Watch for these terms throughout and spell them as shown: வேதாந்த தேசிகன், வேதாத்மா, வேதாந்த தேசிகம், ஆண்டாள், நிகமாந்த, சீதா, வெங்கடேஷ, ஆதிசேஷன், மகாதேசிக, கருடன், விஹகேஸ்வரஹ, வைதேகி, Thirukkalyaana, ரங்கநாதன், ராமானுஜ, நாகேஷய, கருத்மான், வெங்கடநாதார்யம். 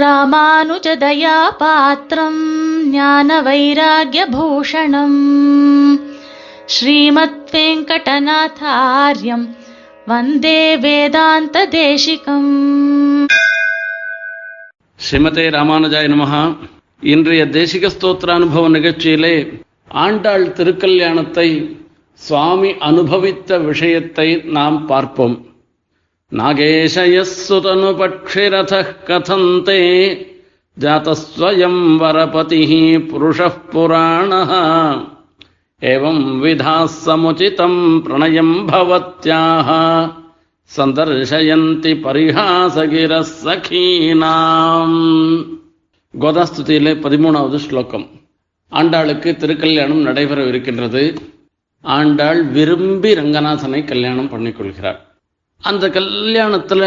ராமானுஜதயா பாத்திரம் ஞான வைராக்ய பூஷணம் ஸ்ரீமத் வெங்கடநாதார்யம் வந்தே வேதாந்த தேசிகம். ஸ்ரீமதே ராமானுஜாய நமஹ. இன்றைய தேசிக ஸ்தோத்திரானுபவ நிகழ்ச்சியிலே ஆண்டாள் திருக்கல்யாணத்தை, சுவாமி அனுபவித்த விஷயத்தை நாம் பார்ப்போம். நாகேஷய சுதனு பக்ஷிரத கதந்தே ஜாதஸ்வயம் வரபதி புருஷ புராண ஏவம் விதா சமுச்சிதம் பிரணயம் பவத்யாஹ சந்தர்ஷயந்தி பரிஹாசகிர சகீனாம். கோதாஸ்துதியிலே 13வது ஸ்லோகம். ஆண்டாளுக்கு திருக்கல்யாணம் நடைபெறவிருக்கின்றது. ஆண்டாள் விரும்பி ரங்கநாதனை கல்யாணம் பண்ணிக்கொள்கிறார். அந்த கல்யாணத்தில்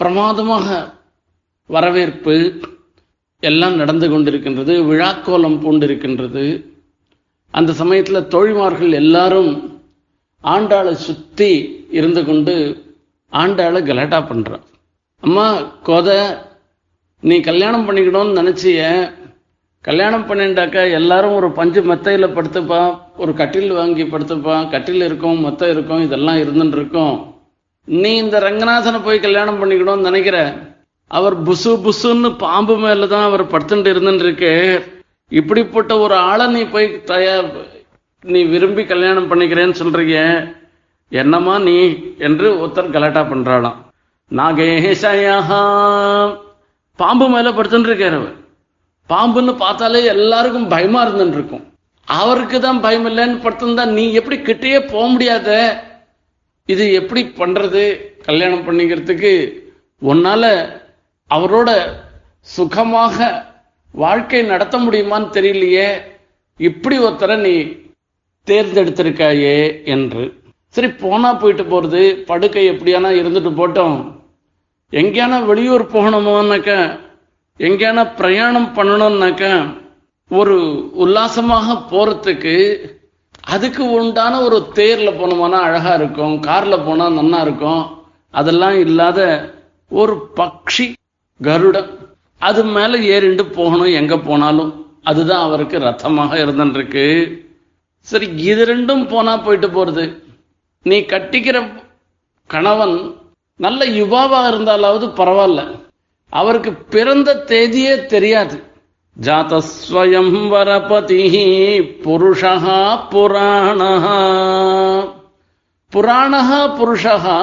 பிரமாதமாக வரவேற்பு எல்லாம் நடந்து கொண்டிருக்கின்றது. விழாக்கோலம் பூண்டிருக்கின்றது. அந்த சமயத்தில் தோழிமார்கள் எல்லாரும் ஆண்டாளை சுற்றி இருந்து கொண்டு ஆண்டாளை கலாட்டா பண்ணுறான். அம்மா கோத, நீ கல்யாணம் பண்ணிக்கணும்னு நினச்சிய, கல்யாணம் பண்ணிட்டாக்கா எல்லாரும் ஒரு பஞ்சு மெத்தையில் படுத்துப்பான், ஒரு கட்டில் வாங்கி படுத்துப்பான், கட்டில் இருக்கும், மெத்தை இருக்கும், இதெல்லாம் இருந்துட்டு இருக்கும். நீ இந்த ரங்கநாதனை போய் கல்யாணம் பண்ணிக்கணும்னு நினைக்கிற, அவர் புசு புசுன்னு பாம்பு மேலே தான் அவர் படுத்துட்டு இருந்துருக்கு. இப்படிப்பட்ட ஒரு ஆளை நீ போய் நீ விரும்பி கல்யாணம் பண்ணிக்கிறேன்னு சொல்றீங்க, என்னம்மா நீ என்று ஒருத்தர் கலாட்டா பண்றாளாம். நாகேஷய பாம்பு மேல படுத்துட்டு இருக்காரு. அவர் பாம்புன்னு பார்த்தாலே எல்லாருக்கும் பயமா இருந்துட்டு இருக்கும். அவருக்கு தான் பயம் இல்லைன்னு படுத்திருந்தா நீ எப்படி கிட்டேயே போக முடியாத, இது எப்படி பண்றது கல்யாணம் பண்ணிக்கிறதுக்கு? உன்னால அவரோட சுகமாக வாழ்க்கை நடத்த முடியுமான்னு தெரியலையே, இப்படி ஒருத்தரை நீ தேர்ந்தெடுத்திருக்காயே என்று. சரி, போனா போயிட்டு போறது, படுக்கை எப்படியானா இருந்துட்டு போட்டோம். எங்கேயானா வெளியூர் போகணுமானாக்க, எங்கேயானா பிரயாணம் பண்ணணும்னாக்க, ஒரு உல்லாசமாக போறதுக்கு அதுக்கு உண்டான ஒரு தேர்ல போனோம்னா அழகா இருக்கும், கார்ல போனா நன்னா இருக்கும். அதெல்லாம் இல்லாத ஒரு பக்ஷி கருடம், அது மேல ஏறிண்டு போகணும் எங்க போனாலும். அதுதான் அவருக்கு ரத்தமாக இருந்துருக்கு. சரி, இது ரெண்டும் போனா போயிட்டு போறது. நீ கட்டிக்கிற கணவன் நல்ல யுவாவா இருந்தாலாவது பரவாயில்ல, அவருக்கு பிறந்த தேதியே தெரியாது. ஜாதஸ்வயம் வரபதி புருஷா புராணஹா புராணஹா புருஷஹா.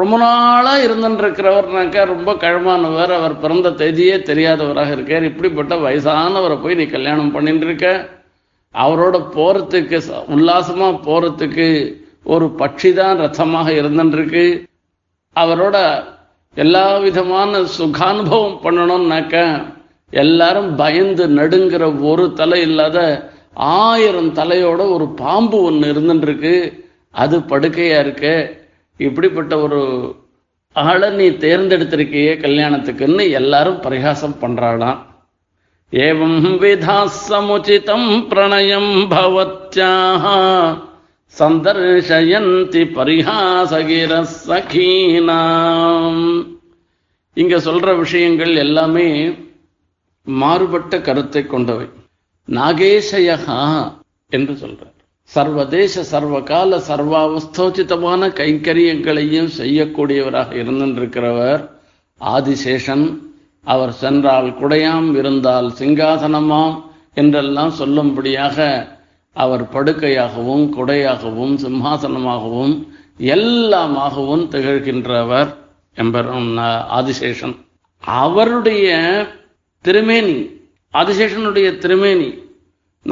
ரொம்ப நாளா இருந்துருக்கிறவர்னாக்கா ரொம்ப கழமானவர், அவர் பிறந்த தேதியே தெரியாதவராக இருக்கார். இப்படிப்பட்ட வயசானவரை போய் நீ கல்யாணம் பண்ணிட்டு இருக்க, அவரோட போறதுக்கு, உல்லாசமா போறதுக்கு ஒரு பட்சிதான் ரசமாக இருந்துருக்கு. அவரோட எல்லா விதமான சுகானுபவம் பண்ணணும்னாக்க எல்லாரும் பயந்து நடுங்கிற ஒரு தலை இல்லாத 1000 தலையோட ஒரு பாம்பு ஒன்று இருந்துருக்கு, அது படுக்கையா இருக்கு. இப்படிப்பட்ட ஒரு ஆளை நீ தேர்ந்தெடுத்திருக்கியே கல்யாணத்துக்குன்னு எல்லாரும் பரிகாசம் பண்றாளாம். ஏவம் விதா சமுச்சிதம் பிரணயம் பவத்யாஹ சந்தர்ஷயந்தி பரிஹாசகிர சகீனாம். இங்க சொல்ற விஷயங்கள் எல்லாமே மாறுபட்ட கருத்தை கொண்டவை. நாகேஷயஹா என்று சொல்றார். சர்வதேச சர்வகால சர்வாவஸ்தோச்சிதமான கைங்கரியங்களையும் செய்யக்கூடியவராக இருந்திருக்கிறவர் ஆதிசேஷன். அவர் சென்றால் குடையாம், இருந்தால் சிங்காசனமாம் என்றெல்லாம் சொல்லும்படியாக அவர் படுக்கையாகவும் குடையாகவும் சிம்ஹாசனமாகவும் எல்லாமாகவும் திகழ்கின்றவர் என்பரும் ஆதிசேஷன். அவருடைய திருமேனி, ஆதிசேஷனுடைய திருமேனி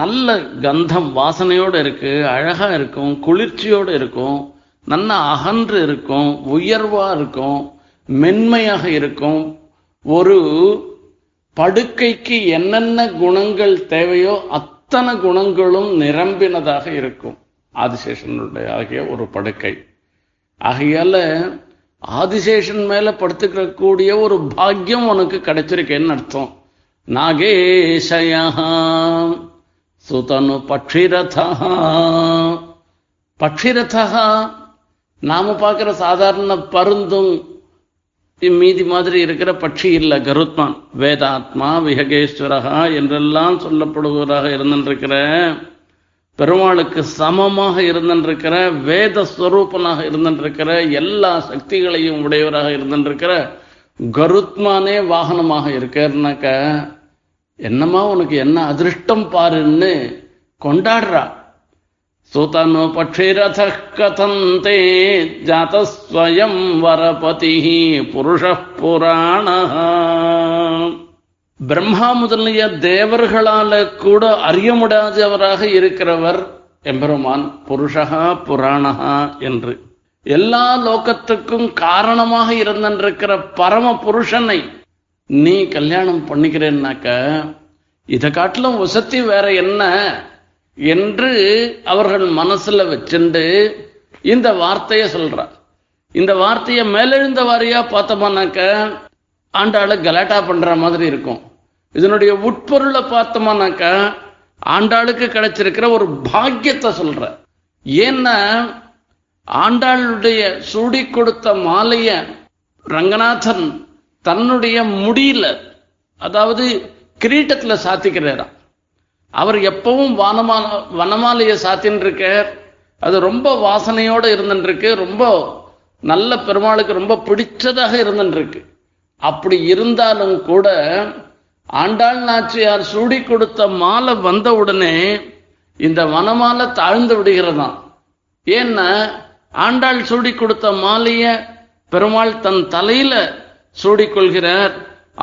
நல்ல கந்தம் வாசனையோடு இருக்கு, அழகா இருக்கும், குளிர்ச்சியோடு இருக்கும், நல்ல அகன்று இருக்கும், உயர்வா இருக்கும், மென்மையாக இருக்கும். ஒரு படுக்கைக்கு என்னென்ன குணங்கள் தேவையோ அத்தனை குணங்களும் நிரம்பினதாக இருக்கும் ஆதிசேஷனுடைய ஆகிய ஒரு படுக்கை. ஆகையால ஆதிசேஷன் மேல படுத்துக்கக்கூடிய ஒரு பாக்கியம் உனக்கு கிடைச்சிருக்கேன்னு அர்த்தம். நாகேஷய சுதனு பட்சிரத பட்சிரத. நாம பார்க்கிற சாதாரண பருந்தும் மீதி மாதிரி இருக்கிற பட்சி இல்லை கருத்மான். வேதாத்மா விஹகேஸ்வரஹ என்றெல்லாம் சொல்லப்படுவதாக இருந்திருக்கிற பெருமாளுக்கு சமமாக இருந்திருக்கிற வேத ஸ்வரூபனாக இருந்திருக்கிற எல்லா சக்திகளையும் உடையவராக இருந்திருக்கிற கருத்மானே வாகனமாக இருக்கிறனாக்க என்னமா உனக்கு என்ன அதிருஷ்டம் பாருன்னு கொண்டாடுறா. சுதனோ பட்சிரத கதந்தே ஜாதஸ்வயம் வரபதி புருஷ புராண. பிரம்மா முதலிய தேவர்களால கூட அறிய முடியாதவராக இருக்கிறவர் எம்பெருமான் புருஷா புராணா என்று. எல்லா லோகத்துக்கும் காரணமாக இருந்திருக்கிற பரம புருஷனை நீ கல்யாணம் பண்ணிக்கிறேன்னாக்க இதை காட்டிலும் வசதி வேற என்ன என்று அவர்கள் மனசுல வச்சுண்டு இந்த வார்த்தையை சொல்றார். இந்த வார்த்தையை மேலெழுந்த வாரியா பார்த்தோம்னாக்க ஆண்டாளை கலாட்டா பண்ற மாதிரி இருக்கும். இதனுடைய உட்பொருளை பார்த்தோம்னாக்க ஆண்டாளுக்கு கிடைச்சிருக்கிற ஒரு பாக்கியத்தை சொல்ற. ஏன்னா ஆண்டாளுடைய சூடி கொடுத்த மாலைய ரங்கநாதன் தன்னுடைய முடியில, அதாவது கிரீட்டத்துல சாத்திக்கிறாராம். அவர் எப்பவும் வனமாலையை சாத்தின்னு இருக்கார். அது ரொம்ப வாசனையோடு இருந்துருக்கு, ரொம்ப நல்ல பெருமாளுக்கு ரொம்ப பிடிச்சதாக இருந்துருக்கு. அப்படி இருந்தாலும் கூட ஆண்டாள் நாச்சியார் சூடி கொடுத்த மாலை வந்த உடனே இந்த வனமாலை தாழ்ந்து விடுகிறதாம். ஏன்னா ஆண்டாள் சூடி கொடுத்த மாலைய பெருமாள் தன் தலையில சூடிக்கொள்கிறார்.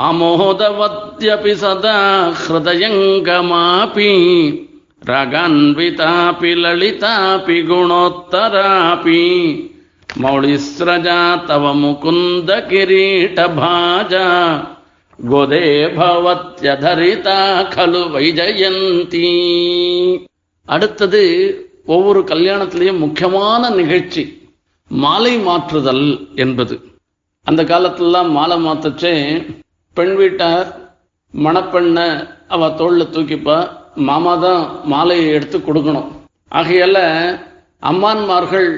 ஆமோதவத்யபி சதா ஹிருதயங்கமாபி ராகான்விதாபி லலிதாபி குணோத்தராபி மௌளிஸ்ரஜா தவ முகுந்த கிரீடபாஜா கோதே பவத்யதரிதா கலு வைஜயந்தி. அடுத்தது ஒவ்வொரு கல்யாணத்திலேயும் முக்கியமான நிகழ்ச்சி மாலை மாற்றுதல் என்பது. அந்த காலத்துலலாம் மாலை மாத்தச்சே பெண் வீட்டார் மணப்பெண்ணை அவ தோளில் தூக்கிப்பா, மாமா தான் மாலையை எடுத்து கொடுக்கணும். ஆகையால அம்மான்மார்கள்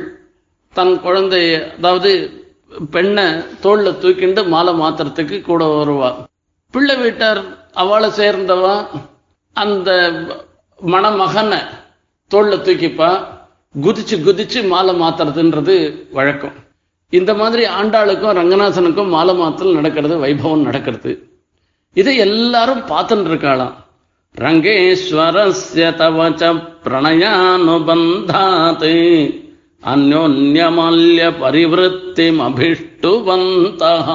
தன் குழந்தைய, அதாவது பெண்ணை தோளில் தூக்கிண்டு மாலை மாத்துறதுக்கு கூட வருவா. பிள்ளை வீட்டார் அவளை சேர்ந்தவா அந்த மணமகனை தோளில் தூக்கிப்பா, குதிச்சு குதிச்சு மாலை மாத்துறதுன்றது வழக்கம். இந்த மாதிரி ஆண்டாளுக்கும் ரங்கநாதனுக்கும் மாலை மாத்தல் நடக்கிறது, வைபவம் நடக்கிறது. இதை எல்லாரும் பார்த்துட்டு இருக்காளாம். ரங்கேஸ்வரஸ்ய தவச பிரணயானுபந்தாத் அன்யோன்யமால்ய பரிவருத்திம் அபிஷ்டுவந்தஹ.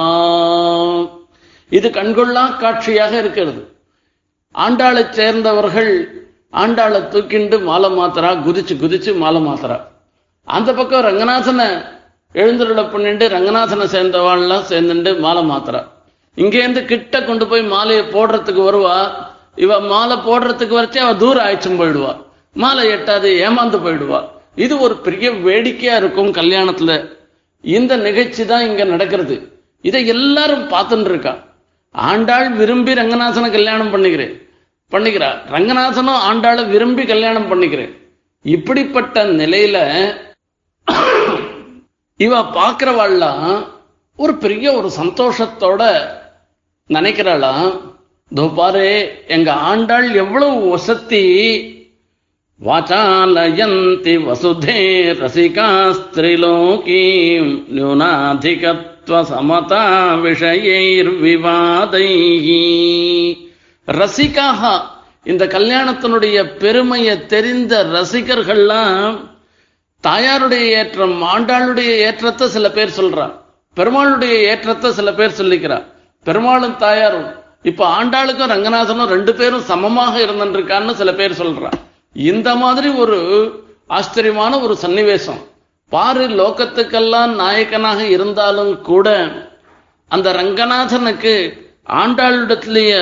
இது கண்கொள்ளா காட்சியாக இருக்கிறது. ஆண்டாளை சேர்ந்தவர்கள் ஆண்டாளை தூக்கிண்டு மாலை மாத்தரா, குதிச்சு குதிச்சு மாலை மாத்தரா. அந்த பக்கம் ரங்கநாதனை எழுந்துருளை பண்ணிட்டு ரங்கநாதனை சேர்ந்தவாள்லாம் சேர்ந்துட்டு மாலை மாத்துறா. இங்கேருந்து கிட்ட கொண்டு போய் மாலையை போடுறதுக்கு வருவா. இவ மாலை போடுறதுக்கு வரைச்சே அவ தூரம் ஆயிடுச்சும் போயிடுவா, மாலை எட்டாது ஏமாந்து போயிடுவா. இது ஒரு பெரிய வேடிக்கையா இருக்கும் கல்யாணத்துல. இந்த நிகழ்ச்சி தான் இங்க நடக்கிறது. இதை எல்லாரும் பார்த்துட்டு இருக்கா. ஆண்டாள் விரும்பி ரங்கநாதனை கல்யாணம் பண்ணிக்கிறா, ரங்கநாதனும் ஆண்டாளை விரும்பி கல்யாணம் பண்ணிக்கிறேன். இப்படிப்பட்ட நிலையில இவ பார்க்கிறவாள்லாம் ஒரு பெரிய ஒரு சந்தோஷத்தோட நினைக்கிறாளாம், தோ பாரு எங்க ஆண்டாள் எவ்வளவு வசதி. வாசாலயந்தி வசுதே ரசிகாஸ்திரிலோகி நியூனாதிகத்வ சமதா விஷயைர் விவாதைஹி. ரசிகாஹ, இந்த கல்யாணத்தினுடைய பெருமையை தெரிந்த ரசிகர்கள்லாம் தாயாருடைய ஏற்றம், ஆண்டாளுடைய ஏற்றத்தை சில பேர் சொல்றா, பெருமாளுடைய ஏற்றத்தை சில பேர் சொல்லிக்கிறா. பெருமாளும் தாயாரும் இப்ப ஆண்டாளுக்கும் ரங்கநாதனும் ரெண்டு பேரும் சமமாக இருந்திருக்கான்னு சில பேர் சொல்றா. இந்த மாதிரி ஒரு ஆச்சரியமான ஒரு சன்னிவேசம். பாரு, லோகத்துக்கெல்லாம் நாயகனாக இருந்தாலும் கூட அந்த ரங்கநாதனுக்கு ஆண்டாளிடத்திலேயே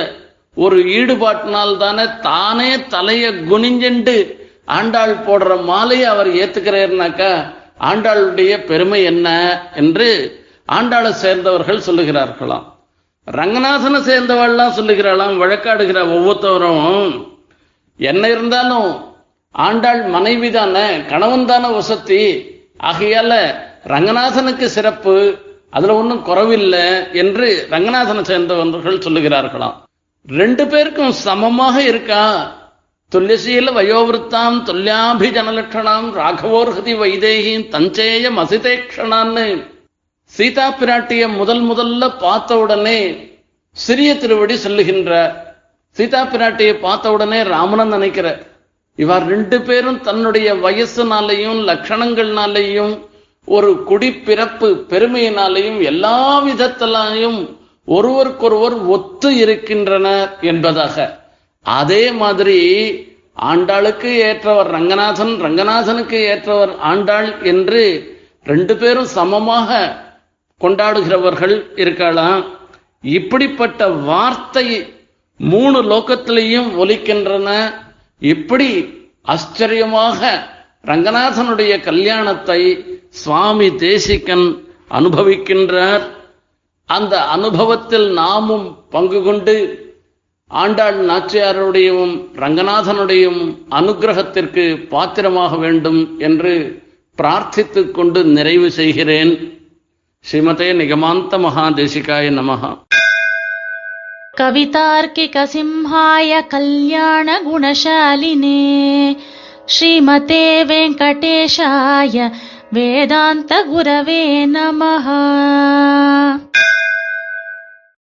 ஒரு ஈடுபாட்டினால்தானே தானே தலையை குனிஞ்செண்டு ஆண்டாள் போடுற மாலையை அவர் ஏத்துக்கிறார்னாக்கா ஆண்டாளுடைய பெருமை என்ன என்று ஆண்டாளை சேர்ந்தவர்கள் சொல்லுகிறார்களாம். ரங்கநாதனை சேர்ந்தவள்லாம் சொல்லுகிறாளாம், வழக்காடுகிற ஒவ்வொருத்தவரும் என்ன இருந்தாலும் ஆண்டாள் மனைவி தானே, கணவன் தானே வசதி, ஆகையால ரங்கநாதனுக்கு சிறப்பு, அதுல ஒன்றும் குறவில்லை என்று ரங்கநாதனை சேர்ந்தவர்கள் சொல்லுகிறார்களாம். ரெண்டு பேருக்கும் சமமாக இருக்கா? துல்லிசீல வயோவிருத்தாம் துல்லியாபிஜனலட்சணாம் ராகவோர்ஹதி வைதேகி தஞ்சேய மசிதேக்ஷணான்னு சீதா பிராட்டியை முதல்ல பார்த்த உடனே சிறிய திருவடி சொல்லுகின்ற, சீதா பிராட்டியை பார்த்த உடனே ராமன் நினைக்கிற, இவர் ரெண்டு பேரும் தன்னுடைய வயசுனாலையும் லட்சணங்கள்னாலையும் ஒரு குடிப்பிறப்பு பெருமையினாலையும் எல்லா விதத்திலையும் ஒருவருக்கொருவர் ஒத்து இருக்கின்றனர் என்பதாக. அதே மாதிரி ஆண்டாளுக்கு ஏற்றவர் ரங்கநாதன், ரங்கநாதனுக்கு ஏற்றவர் ஆண்டாள் என்று ரெண்டு பேரும் சமமாக கொண்டாடுகிறவர்கள் இருக்கலாம். இப்படிப்பட்ட வார்த்தை 3 லோகத்திலையும் ஒலிக்கின்றன. இப்படி ஆச்சரியமாக ரங்கநாதனுடைய கல்யாணத்தை சுவாமி தேசிகன் அனுபவிக்கின்றார். அந்த அனுபவத்தில் நாமும் பங்கு கொண்டு ஆண்டாள் நாச்சியாருடையும் ரங்கநாதனுடையும் அனுகிரகத்திற்கு பாத்திரமாக வேண்டும் என்று பிரார்த்தித்து கொண்டு நிறைவு செய்கிறேன். ஸ்ரீமதே நிகமாந்த மகாதேசிகாய நமஹ. கவிதார்க்கிக சிம்ஹாய கல்யாண குணசாலினே ஸ்ரீமதே வெங்கடேஷாய வேதாந்த குரவே நமஹ.